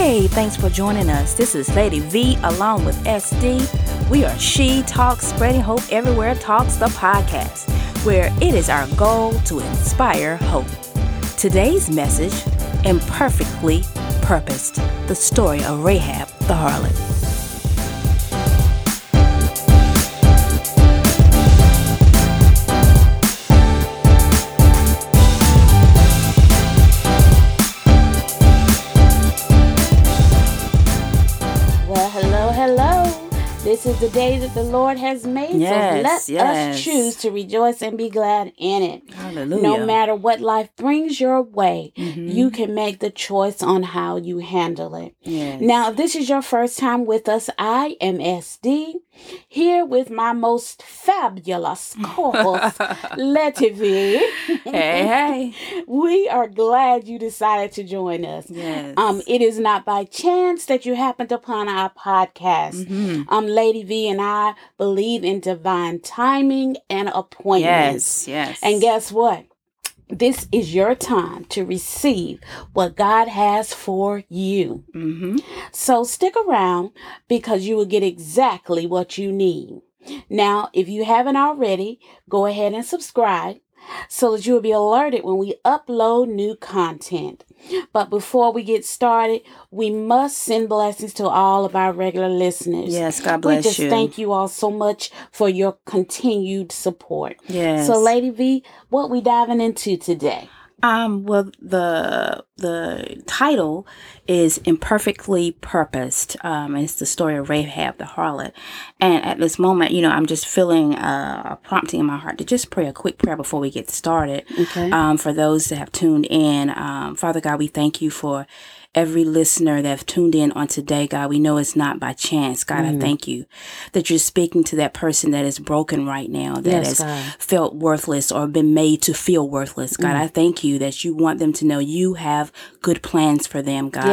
Hey, thanks for joining us. This is Lady V along with SD. We are She Talks Spreading Hope Everywhere Talks, the podcast, where it is our goal to inspire hope. Today's message, Imperfectly Purposed, the story of Rahab the harlot. This is the day that the Lord has made, so let us choose to rejoice and be glad in it. Hallelujah. No matter what life brings your way, you can make the choice on how you handle it. Yes. Now, if this is your first time with us, I am SD, here with my most fabulous co-host, Letty V. Hey, hey. We are glad you decided to join us. Yes. It is not by chance that you happened upon our podcast. Lady V and I believe in divine timing and appointments. Yes. And guess what? This is your time to receive what God has for you. So stick around, because you will get exactly what you need. Now, if you haven't already, go ahead and subscribe so that you will be alerted when we upload new content. But before we get started, we must send blessings to all of our regular listeners. Yes, God bless you. We just thank you all so much for your continued support. Yes. So, Lady V, what are we diving into today? Well, the title is Imperfectly Purposed. And it's the story of Rahab the harlot. And at this moment, you know, I'm just feeling a prompting in my heart to just pray a quick prayer before we get started. Okay. For those that have tuned in, Father God, we thank you for every listener that have tuned in on today, God. We know it's not by chance. God, I thank you that you're speaking to that person that is broken right now, that has felt worthless or been made to feel worthless. God, I thank you that you want them to know you have good plans for them, God,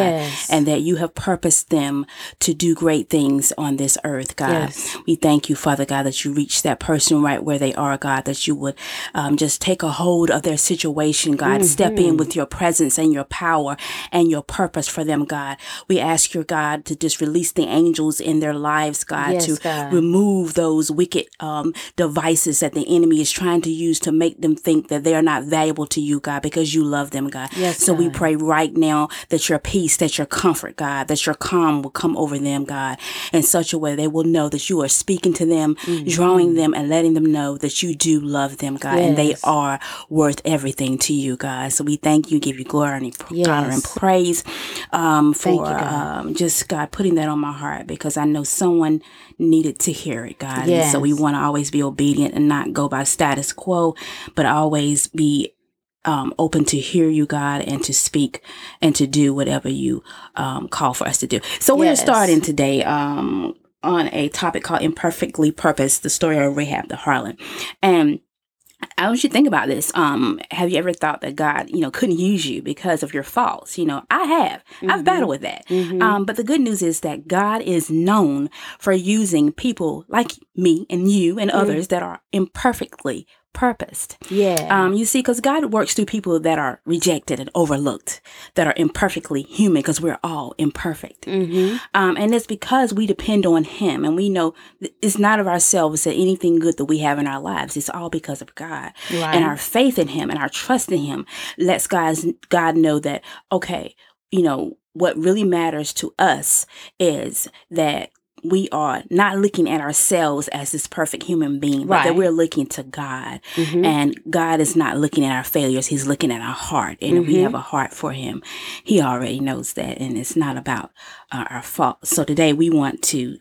and that you have purposed them to do great things on this earth, God. We thank you, Father God, that you reach that person right where they are, God, that you would just take a hold of their situation, God, step in with your presence and your power and your purpose for them, God. We ask your God to just release the angels in their lives, God, to remove those wicked devices that the enemy is trying to use to make them think that they are not valuable to you, God, because you love them, God. So we pray right now that your peace, that your comfort, God, that your calm will come over them, God, in such a way they will know that you are speaking to them, drawing them, and letting them know that you do love them, God, and they are worth everything to you, God. So we thank you, give you glory and honor and praise. For you, just God putting that on my heart, because I know someone needed to hear it, God. And so we want to always be obedient and not go by status quo, but always be open to hear you, God, and to speak and to do whatever you call for us to do. So we're starting today on a topic called Imperfectly Purposed, the story of Rahab the harlot. And I want you to think about this. Have you ever thought that God, you know, couldn't use you because of your faults? You know, I have. I've battled with that. But the good news is that God is known for using people like me and you and others that are imperfectly purposed. You see, because God works through people that are rejected and overlooked, that are imperfectly human, because we're all imperfect. And it's because we depend on him, and we know it's not of ourselves that anything good that we have in our lives, it's all because of God. And our faith in him and our trust in him lets God know that, okay, you know, what really matters to us is that we are not looking at ourselves as this perfect human being, but that we're looking to God. And God is not looking at our failures. He's looking at our heart. And if we have a heart for him, he already knows that. And it's not about our fault. So today we want to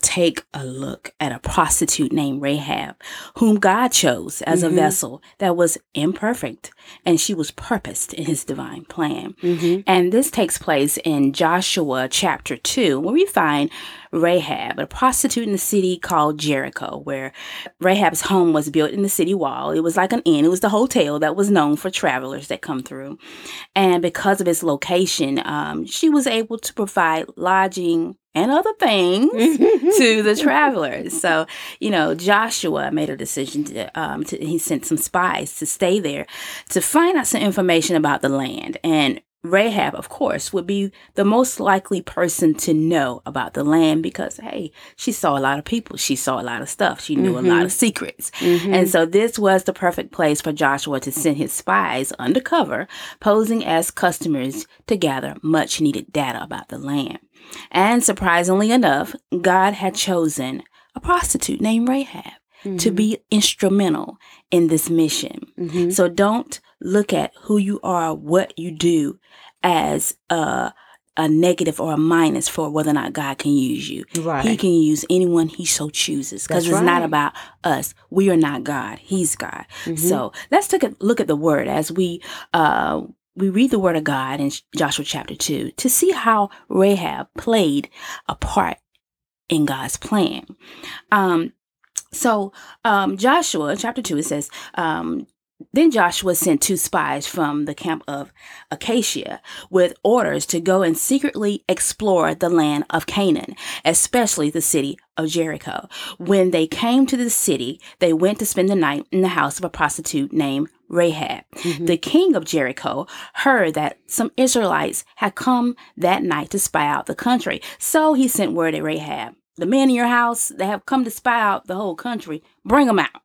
take a look at a prostitute named Rahab, whom God chose as a vessel that was imperfect, and she was purposed in his divine plan. And this takes place in Joshua chapter 2, where we find Rahab, a prostitute in the city called Jericho, where Rahab's home was built in the city wall. It was like an inn. It was the hotel that was known for travelers that come through. And because of its location, she was able to provide lodging and other things to the travelers. So, you know, Joshua made a decision he sent some spies to stay there to find out some information about the land. And Rahab, of course, would be the most likely person to know about the land because, hey, she saw a lot of people. She saw a lot of stuff. She knew a lot of secrets. And so this was the perfect place for Joshua to send his spies undercover, posing as customers to gather much needed data about the land. And surprisingly enough, God had chosen a prostitute named Rahab to be instrumental in this mission. So don't look at who you are, what you do as a negative or a minus for whether or not God can use you. Right. He can use anyone he so chooses because it's not about us. We are not God. He's God. So let's take a look at the word as we read the word of God in Joshua chapter 2 to see how Rahab played a part in God's plan. So Joshua chapter 2, it says, then Joshua sent two spies from the camp of Acacia with orders to go and secretly explore the land of Canaan, especially the city of Jericho. When they came to the city, they went to spend the night in the house of a prostitute named Rahab. The king of Jericho heard that some Israelites had come that night to spy out the country. So he sent word to Rahab, the men in your house, they have come to spy out the whole country. Bring them out.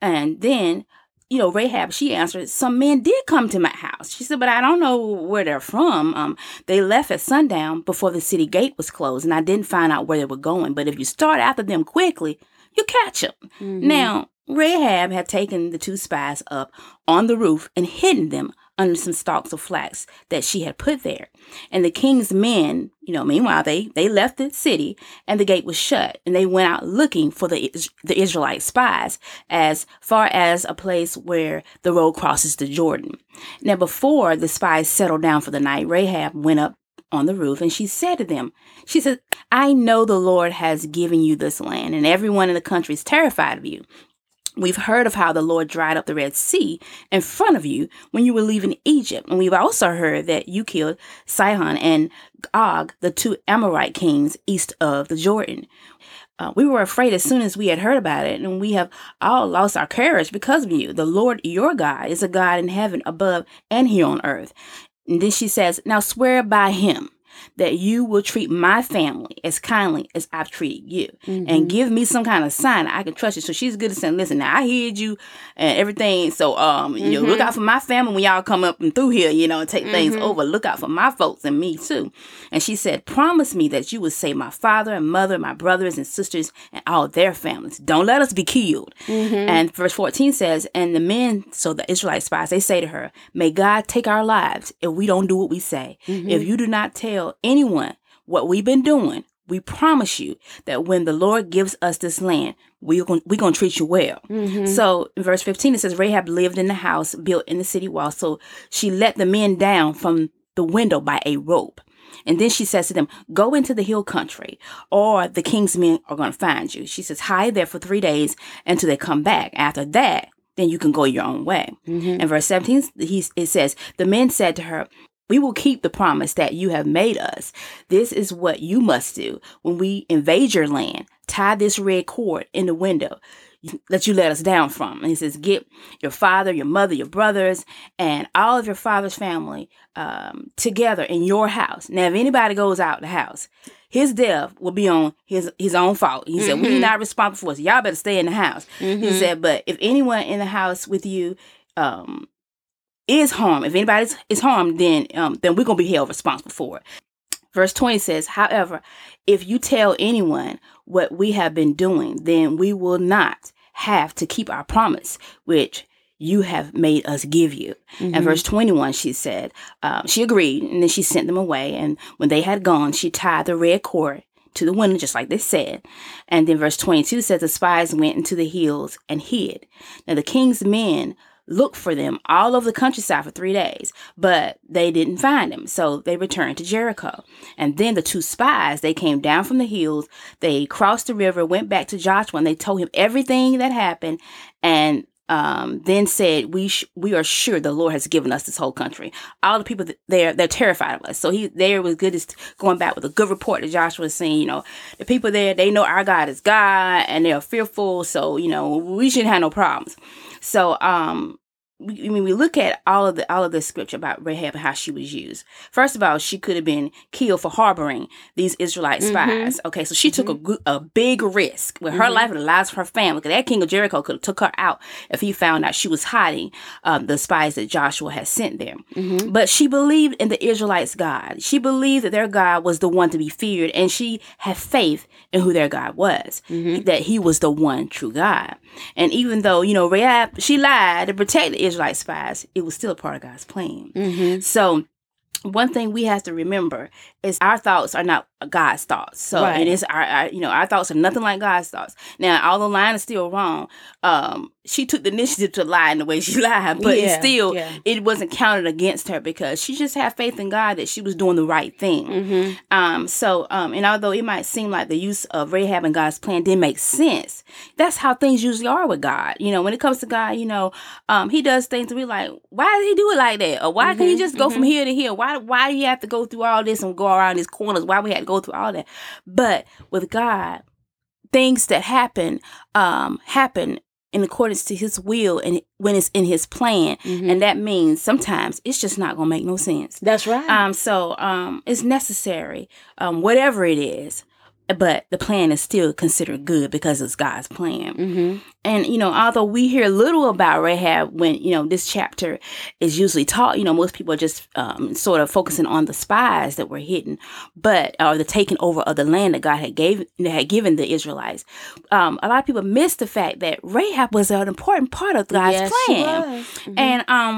And then, you know, Rahab, she answered, some men did come to my house. She said, but I don't know where they're from. They left at sundown before the city gate was closed, and I didn't find out where they were going. But if you start after them quickly, you catch them. Now, Rahab had taken the two spies up on the roof and hidden them under some stalks of flax that she had put there. And the king's men, you know, meanwhile, they left the city and the gate was shut. And they went out looking for the Israelite spies as far as a place where the road crosses the Jordan. Now, before the spies settled down for the night, Rahab went up on the roof and she said to them, she said, I know the Lord has given you this land and everyone in the country is terrified of you. We've heard of how the Lord dried up the Red Sea in front of you when you were leaving Egypt. And we've also heard that you killed Sihon and Og, the two Amorite kings east of the Jordan. We were afraid as soon as we had heard about it, and we have all lost our courage because of you. The Lord, your God, is a God in heaven above and here on earth. And then she says, now swear by him that you will treat my family as kindly as I've treated you and give me some kind of sign I can trust you. So she's good at saying, listen, now I heard you and everything. So, you know, look out for my family when y'all come up and through here, you know, and take things over. Look out for my folks and me too. And she said, promise me that you will save my father and mother, my brothers and sisters and all their families. Don't let us be killed. And verse 14 says, and the men, so the Israelite spies, they say to her, may God take our lives if we don't do what we say. If you do not tell anyone what we've been doing, we promise you that when the Lord gives us this land, we're going to treat you well. So in verse 15, it says, Rahab lived in the house built in the city wall. So she let the men down from the window by a rope. And then she says to them, go into the hill country or the king's men are going to find you. She says, hide there for 3 days until they come back. After that, then you can go your own way. And verse 17, it says, the men said to her, we will keep the promise that you have made us. This is what you must do. When we invade your land, tie this red cord in the window that you let us down from. And he says, get your father, your mother, your brothers, and all of your father's family together in your house. Now, if anybody goes out the house, his death will be on his own fault. He said, we're not responsible for us. Y'all better stay in the house. He said, but if anyone in the house with you, is harmed, if anybody is harmed, then we're going to be held responsible for it. Verse 20 says, however, if you tell anyone what we have been doing, then we will not have to keep our promise, which you have made us give you. And verse 21, she said, she agreed, and then she sent them away. And when they had gone, she tied the red cord to the window, just like they said. And then verse 22 says, the spies went into the hills and hid. Now the king's men look for them all over the countryside for 3 days, but they didn't find them. So they returned to Jericho. And then the two spies, they came down from the hills. They crossed the river, went back to Joshua, and they told him everything that happened. And then said, we are sure the Lord has given us this whole country. All the people there, they're terrified of us. So there was good as going back with a good report that Joshua was saying, you know, the people there, they know our God is God and they're fearful. So, you know, we shouldn't have no problems. So we look at all of the scripture about Rahab and how she was used. First of all, she could have been killed for harboring these Israelite spies. Okay, so she took a big risk with her life and the lives of her family. Because that king of Jericho could have took her out if he found out she was hiding the spies that Joshua had sent there. But she believed in the Israelites' God. She believed that their God was the one to be feared, and she had faith in who their God was, that he was the one true God. And even though, Rahab, she lied to protect the Israelite spies, it was still a part of God's plan. So one thing we have to remember is our thoughts are not God's thoughts. So and it's our thoughts are nothing like God's thoughts. Now, although lying is still wrong, she took the initiative to lie in the way she lied, but it wasn't counted against her because she just had faith in God that she was doing the right thing. And although it might seem like the use of Rahab and God's plan didn't make sense, that's how things usually are with God. When it comes to God, he does things that we're like, why did he do it like that? Or why can't he just go from here to here? Why do you have to go through all this and go around these corners? Why we had to go through all that? But with God, things that happen in accordance to his will and when it's in his plan. And that means sometimes it's just not going to make no sense. That's right. So it's necessary, whatever it is. But the plan is still considered good because it's God's plan. And, although we hear little about Rahab when, this chapter is usually taught, most people are just sort of focusing on the spies that were hidden, or the taking over of the land that God had given the Israelites. A lot of people miss the fact that Rahab was an important part of God's plan. She was.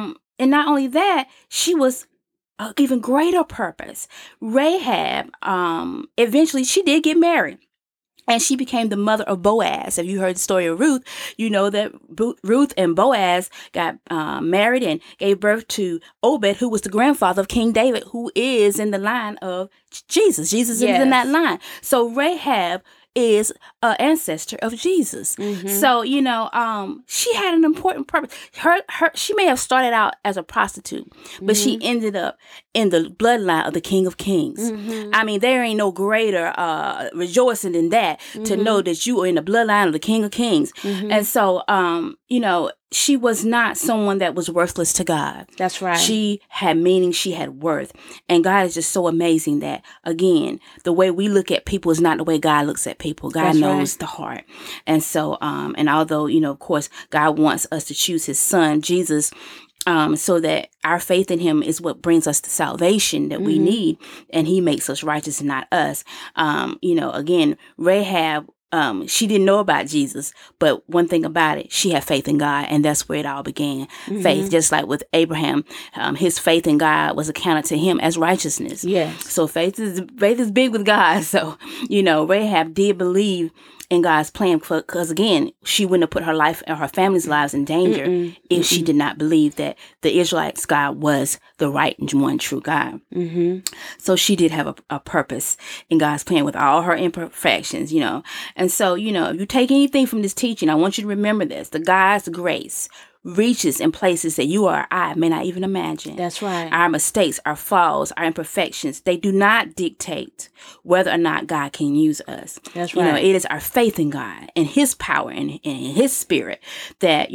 And not only that, she was an even greater purpose. Rahab, eventually she did get married, and she became the mother of Boaz. If you heard the story of Ruth, you know that Ruth and Boaz got married and gave birth to Obed, who was the grandfather of King David, who is in the line of Jesus. Jesus is in that line. So Rahab is an ancestor of Jesus. So, she had an important purpose. She may have started out as a prostitute, but she ended up in the bloodline of the King of Kings. There ain't no greater rejoicing than that, to know that you are in the bloodline of the King of Kings. And so, she was not someone that was worthless to God. That's right. She had meaning. She had worth. And God is just so amazing that, again, the way we look at people is not the way God looks at people. God knows the heart. And so, and although, of course, God wants us to choose his son, Jesus, so that our faith in him is what brings us the salvation that we need. And he makes us righteous, not us. Again, Rahab, she didn't know about Jesus, but one thing about it, she had faith in God, and that's where it all began. Faith, just like with Abraham, his faith in God was accounted to him as righteousness. So faith is big with God. So, Rahab did believe in God's plan, because again, she wouldn't have put her life and her family's lives in danger if she did not believe that the Israelites' God was the right and one true God. So she did have a purpose in God's plan with all her imperfections, And so, if you take anything from this teaching, I want you to remember this: the God's grace reaches in places that you or I may not even imagine. That's right. Our mistakes, our flaws, our imperfections, they do not dictate whether or not God can use us. That's right. It is our faith in God and his power and in his spirit that,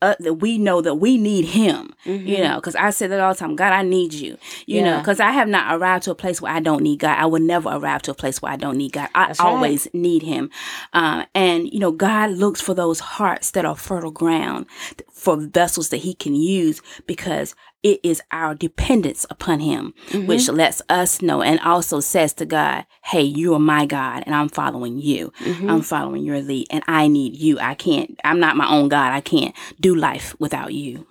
that we know that we need him, because I say that all the time, God, I need you, know, because I have not arrived to a place where I don't need God. I will never arrive to a place where I don't need God. I always need him. And, God looks for those hearts that are fertile ground for vessels that he can use, because it is our dependence upon him, which lets us know and also says to God, hey, you are my God, and I'm following you. I'm following your lead, and I need you. I'm not my own God. I can't do life without you.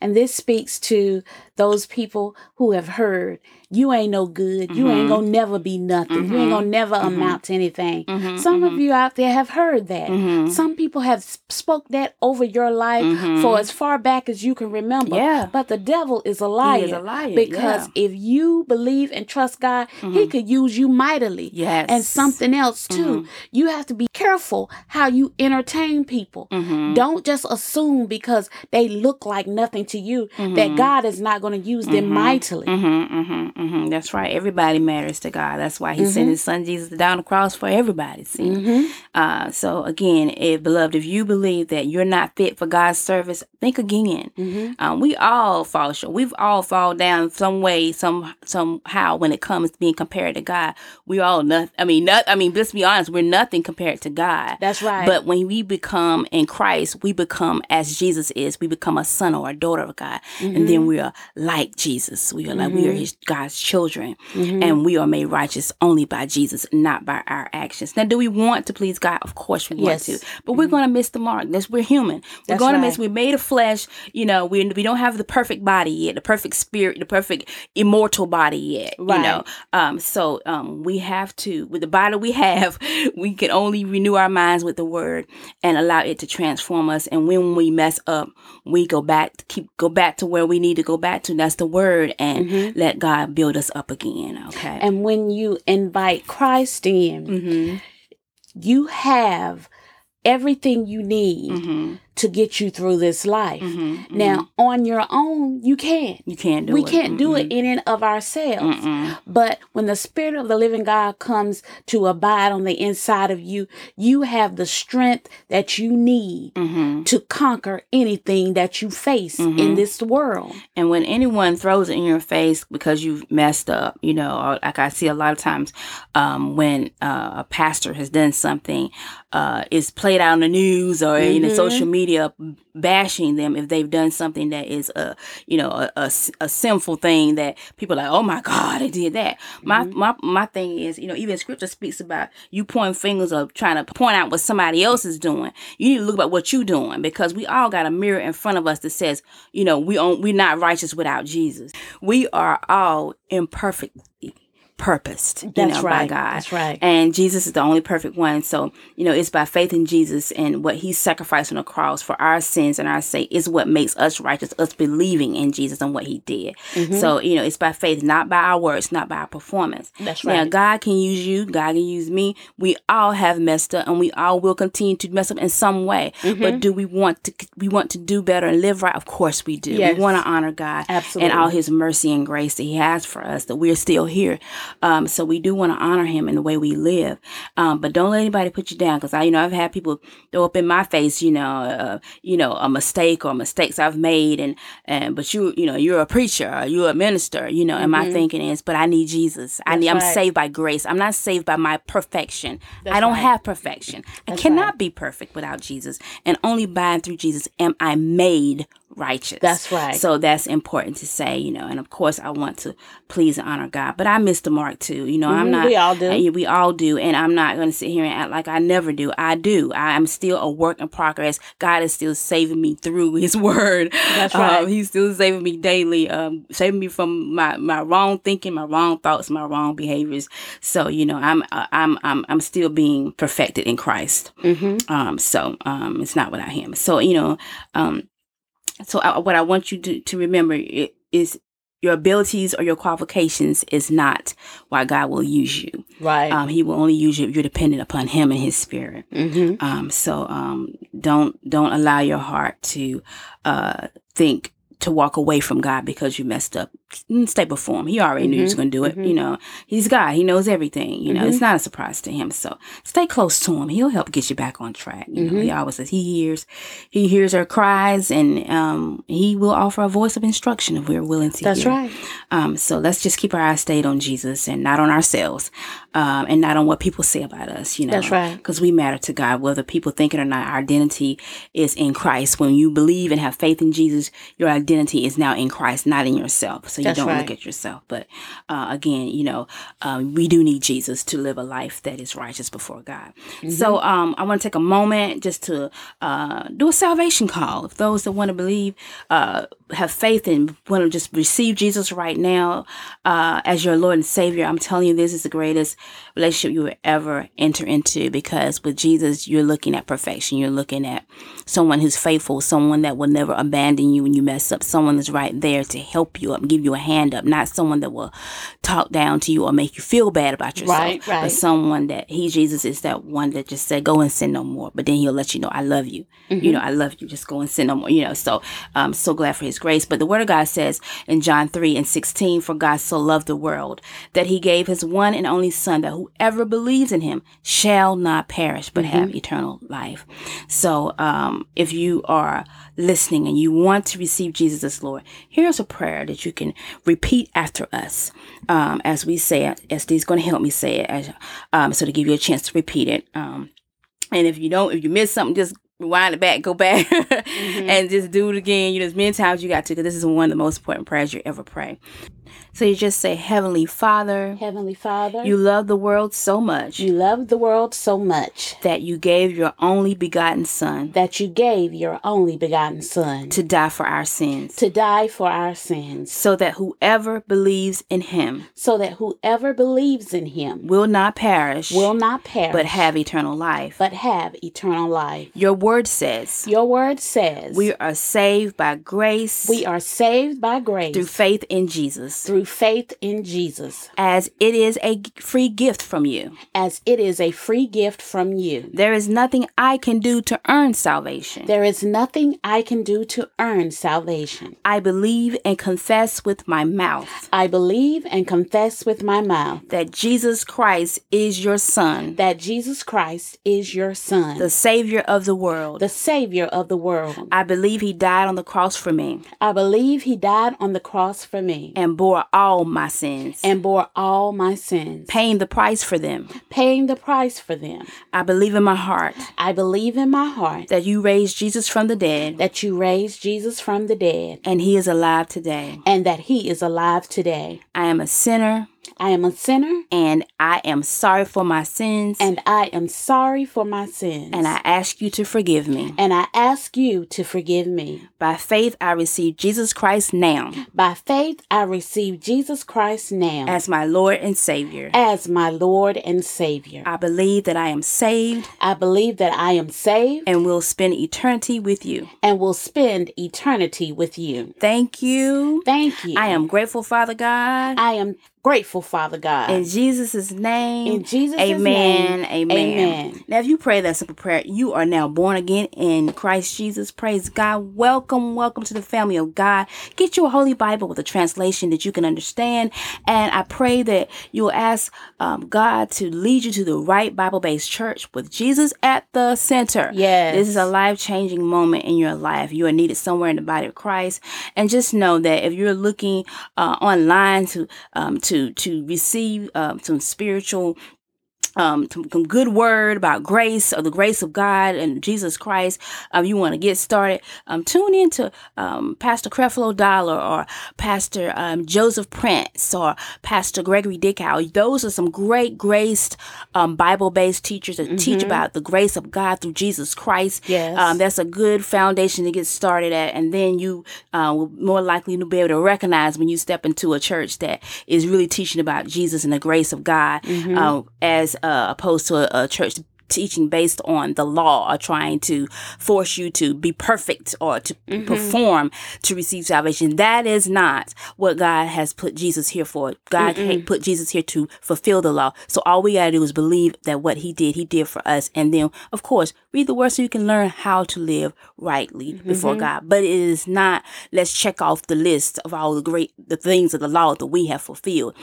And this speaks to those people who have heard, you ain't no good. You ain't gonna never be nothing. You ain't gonna never amount to anything. Some of you out there have heard that. Some people have spoke that over your life for as far back as you can remember. But the devil is a liar. He is a liar. Because if you believe and trust God, he could use you mightily. And something else too. You have to be careful how you entertain people. Don't just assume assume because they look like nothing to you, mm-hmm. that God is not going to use them mm-hmm. mightily. Mm-hmm, mm-hmm, mm-hmm. That's right. Everybody matters to God. That's why he mm-hmm. sent his son Jesus down the cross for everybody. See? Mm-hmm. So again, beloved, if you believe that you're not fit for God's service, think again. Mm-hmm. We all fall short. We've all fall down some way, somehow when it comes to being compared to God. We all nothing. I mean, let's be honest. We're nothing compared to God. That's right. But when we become in Christ, we become as Jesus is. We become a son or a daughter of God, mm-hmm. and then we are like Jesus. We are like mm-hmm. we are God's children, mm-hmm. and we are made righteous only by Jesus, not by our actions. Now, do we want to please God? Of course, we yes. want to, but mm-hmm. we're going to miss the mark. We're human. We're going to miss. We're made of flesh. You know, we don't have the perfect body yet, the perfect spirit, the perfect immortal body yet. Right. You know, so we have to, with the body we have, we can only renew our minds with the word and allow it to transform us. And when we mess up, we go back to where we need to go back to. That's the word, and mm-hmm. let God build us up again. Okay. And when you invite Christ in, mm-hmm. you have everything you need mm-hmm. to get you through this life. Mm-hmm, now, mm-hmm. on your own, you can't. You can't do it. We can't mm-hmm. do it in and of ourselves. Mm-mm. But when the Spirit of the living God comes to abide on the inside of you, you have the strength that you need mm-hmm. to conquer anything that you face mm-hmm. in this world. And when anyone throws it in your face because you've messed up, you know, like I see a lot of times when a pastor has done something, it's played out on the news or mm-hmm. in the social media bashing them if they've done something that is a sinful thing that people are like, oh my God, they did that. Mm-hmm. My thing is, you know, even scripture speaks about you pointing fingers or trying to point out what somebody else is doing. You need to look about what you're doing, because we all got a mirror in front of us that says, you know, we're not righteous without Jesus. We are all imperfectly purposed, by God. That's right. And Jesus is the only perfect one. So, you know, it's by faith in Jesus and what he sacrificed on the cross for our sins and our sake is what makes us righteous, us believing in Jesus and what he did. Mm-hmm. So, you know, it's by faith, not by our words, not by our performance. That's right. Now, God can use you. God can use me. We all have messed up, and we all will continue to mess up in some way. Mm-hmm. But do we want to do better and live right? Of course we do. Yes. We want to honor God. Absolutely. And all his mercy and grace that he has for us, that we're still here. So we do want to honor him in the way we live. But don't let anybody put you down. Cause I've had people throw up in my face, a mistake or mistakes I've made. But you're a preacher, or you're a minister, mm-hmm. and my thinking is, but I need Jesus. I'm saved by grace. I'm not saved by my perfection. That's I don't right. have perfection. That's I cannot right. be perfect without Jesus, and only by and through Jesus am I made righteous. That's right. So that's important to say, and of course I want to please and honor God, but I miss the mark too. I'm not, we all do. And I'm not going to sit here and act like I never do. I do. I'm still a work in progress. God is still saving me through his word. That's right. He's still saving me daily, saving me from my wrong thinking, my wrong thoughts, my wrong behaviors. So, I'm still being perfected in Christ. Mm-hmm. It's not without him. So, what I want you to remember is your abilities or your qualifications is not why God will use you. Right. He will only use you if you're dependent upon him and his Spirit. Mm-hmm. Don't allow your heart to think to walk away from God because you messed up. Stay before him. He already knew he was going to do it. Mm-hmm. He's God. He knows everything. Mm-hmm. It's not a surprise to him. So stay close to him. He'll help get you back on track. Mm-hmm. He always says he hears our cries, and he will offer a voice of instruction if we're willing to hear. That's right. So let's just keep our eyes stayed on Jesus and not on ourselves, and not on what people say about us. That's right. Because we matter to God, whether people think it or not. Our identity is in Christ. When you believe and have faith in Jesus, your identity is now in Christ, not in yourself. So you don't look at yourself. But again, we do need Jesus to live a life that is righteous before God. Mm-hmm. So I want to take a moment just to do a salvation call. If those that want to believe, have faith, and want to just receive Jesus right now as your Lord and Savior, I'm telling you, this is the greatest relationship you will ever enter into, because with Jesus, you're looking at perfection. You're looking at someone who's faithful, someone that will never abandon you when you mess up, someone that's right there to help you up, give you you a hand up, not someone that will talk down to you or make you feel bad about yourself. Right, right. But someone that Jesus is that one that just said, go and sin no more. But then he'll let you know, I love you. Mm-hmm. You know, I love you. Just go and sin no more. You know, so I'm so glad for his grace. But the word of God says in John 3:16, for God so loved the world that he gave his one and only son, that whoever believes in him shall not perish, but mm-hmm. have eternal life. So if you are listening and you want to receive Jesus as Lord, here's a prayer that you can repeat after us as we say it. Estee's going to help me say it, so to give you a chance to repeat it. And if you miss something, just rewind it back, go back, mm-hmm. and just do it again. You know, as many times you got to, because this is one of the most important prayers you ever pray. So you just say, Heavenly Father, you love the world so much. That you gave your only begotten son. To die for our sins. So that whoever believes in him. Will not perish. But have eternal life. Your word says. We are saved by grace. Through faith in Jesus. As it is a free gift from you. There is nothing I can do to earn salvation. I believe and confess with my mouth. That Jesus Christ is your son. The Savior of the world. I believe he died on the cross for me. And bore all my sins. Paying the price for them. I believe in my heart. That you raised Jesus from the dead. And he is alive today. I am a sinner. And I am sorry for my sins. And I ask you to forgive me. By faith, I receive Jesus Christ now. As my Lord and Savior. I believe that I am saved. And will spend eternity with you. Thank you. I am grateful, Father God. In Jesus' name. Amen. Now, if you pray that simple prayer, you are now born again in Christ Jesus. Praise God. Welcome to the family of God. Get you a Holy Bible with a translation that you can understand. And I pray that you'll ask God to lead you to the right Bible-based church with Jesus at the center. Yes. This is a life-changing moment in your life. You are needed somewhere in the body of Christ. And just know that if you're looking online to receive some spiritual good word about grace or the grace of God and Jesus Christ, you want to get started, tune in to Pastor Creflo Dollar or Pastor Joseph Prince or Pastor Gregory Dickow. Those are some great graced Bible-based teachers that mm-hmm. teach about the grace of God through Jesus Christ. Yes. That's a good foundation to get started at, and then you will more likely be able to recognize when you step into a church that is really teaching about Jesus and the grace of God, mm-hmm. As opposed to a church teaching based on the law or trying to force you to be perfect or to mm-hmm. perform to receive salvation. That is not what God has put Jesus here for. God put Jesus here to fulfill the law. So all we got to do is believe that what he did for us. And then, of course, read the word so you can learn how to live rightly mm-hmm. before God. But it is not, let's check off the list of all the things of the law that we have fulfilled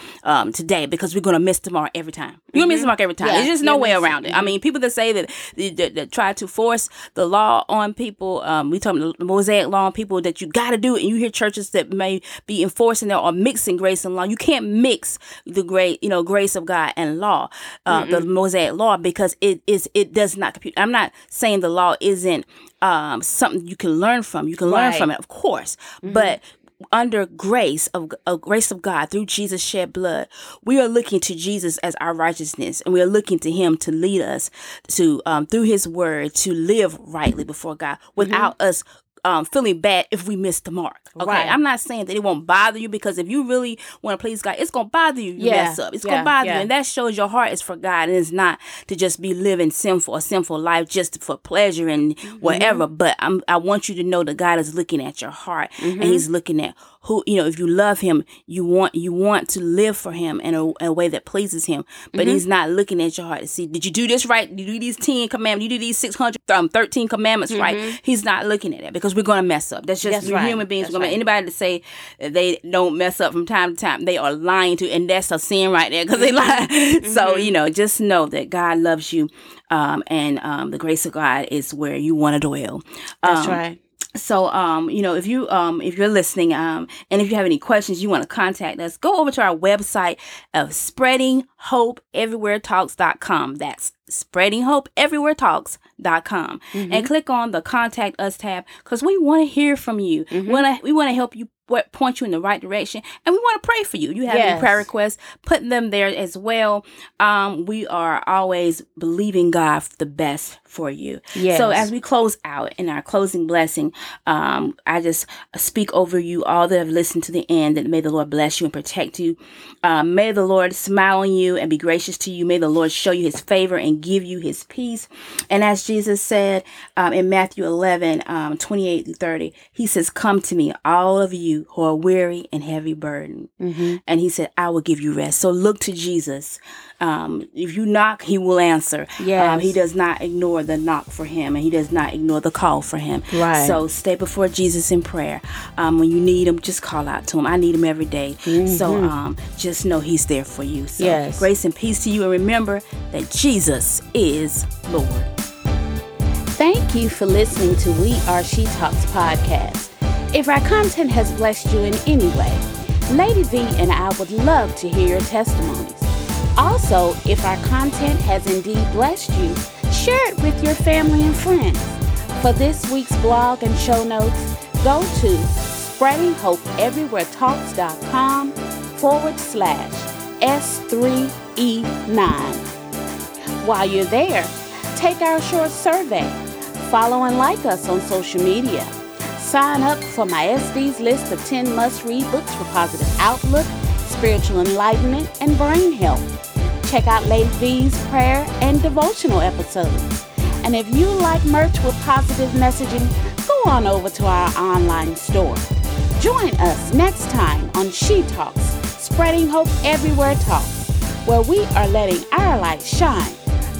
today, because we're going to miss the mark every time. You're going to miss the mark every time. Yeah. There's just no way around it. I mean, people that say that try to force the law on people, we talking the Mosaic law on people, that you got to do it. And you hear churches that may be enforcing that or mixing grace and law. You can't mix the great, grace of God and law, the Mosaic law, because it does not compute. I'm not saying the law isn't something you can learn from. You can learn from it, of course, but under grace of God through Jesus' shed blood, we are looking to Jesus as our righteousness, and we are looking to him to lead us to through his word to live rightly before God without us feeling bad if we miss the mark. Okay, right. I'm not saying that it won't bother you, because if you really want to please God, it's gonna bother you. You mess up, it's gonna bother you, and that shows your heart is for God, and it's not to just be living a sinful life just for pleasure and whatever. But I want you to know that God is looking at your heart, and He's looking at who, you know, if you love him, you want to live for him in a way that pleases him. But mm-hmm. he's not looking at your heart to see, did you do this right? Did you do these 10 commandments? You do these 613 commandments mm-hmm. right? He's not looking at it because we're going to mess up. That's just human beings. That's right. Anybody to say they don't mess up from time to time, they are lying to, and that's a sin right there because they lie. Mm-hmm. So, you know, just know that God loves you. And the grace of God is where you want to dwell. That's right. So, you know, if you're listening, and if you have any questions, you want to contact us, go over to our website of spreadinghopeeverywheretalks.com. That's spreadinghopeeverywheretalks.com mm-hmm. and click on the Contact Us tab because we want to hear from you. Mm-hmm. We want to help you, point you in the right direction, and we want to pray for you. You have any prayer requests, put them there as well. We are always believing God for the best for you. Yes. So as we close out in our closing blessing, I just speak over you all that have listened to the end, that may the Lord bless you and protect you. May the Lord smile on you and be gracious to you. May the Lord show you his favor and give you his peace. And as Jesus said in Matthew 11, 28 through 30, he says, come to me, all of you who are weary and heavy burden. Mm-hmm. And he said, I will give you rest. So look to Jesus. If you knock, he will answer. Yes. He does not ignore the knock for him, and he does not ignore the call for him. Right. So stay before Jesus in prayer. When you need him, just call out to him. I need him every day. Mm-hmm. So just know he's there for you. So grace and peace to you. And remember that Jesus is Lord. Thank you for listening to We Are She Talks podcast. If our content has blessed you in any way, Lady V and I would love to hear your testimonies. Also, if our content has indeed blessed you, share it with your family and friends. For this week's blog and show notes, go to spreadinghopeeverywheretalks.com/S3E9. While you're there, take our short survey. Follow and like us on social media. Sign up for my SD's list of 10 must-read books for positive outlook, spiritual enlightenment, and brain health. Check out Lady V's prayer and devotional episodes. And if you like merch with positive messaging, go on over to our online store. Join us next time on She Talks, Spreading Hope Everywhere Talks, where we are letting our light shine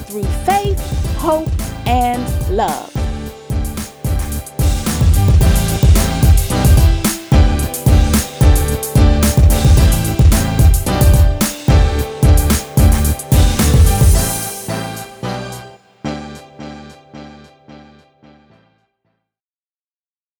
through faith, hope, and love.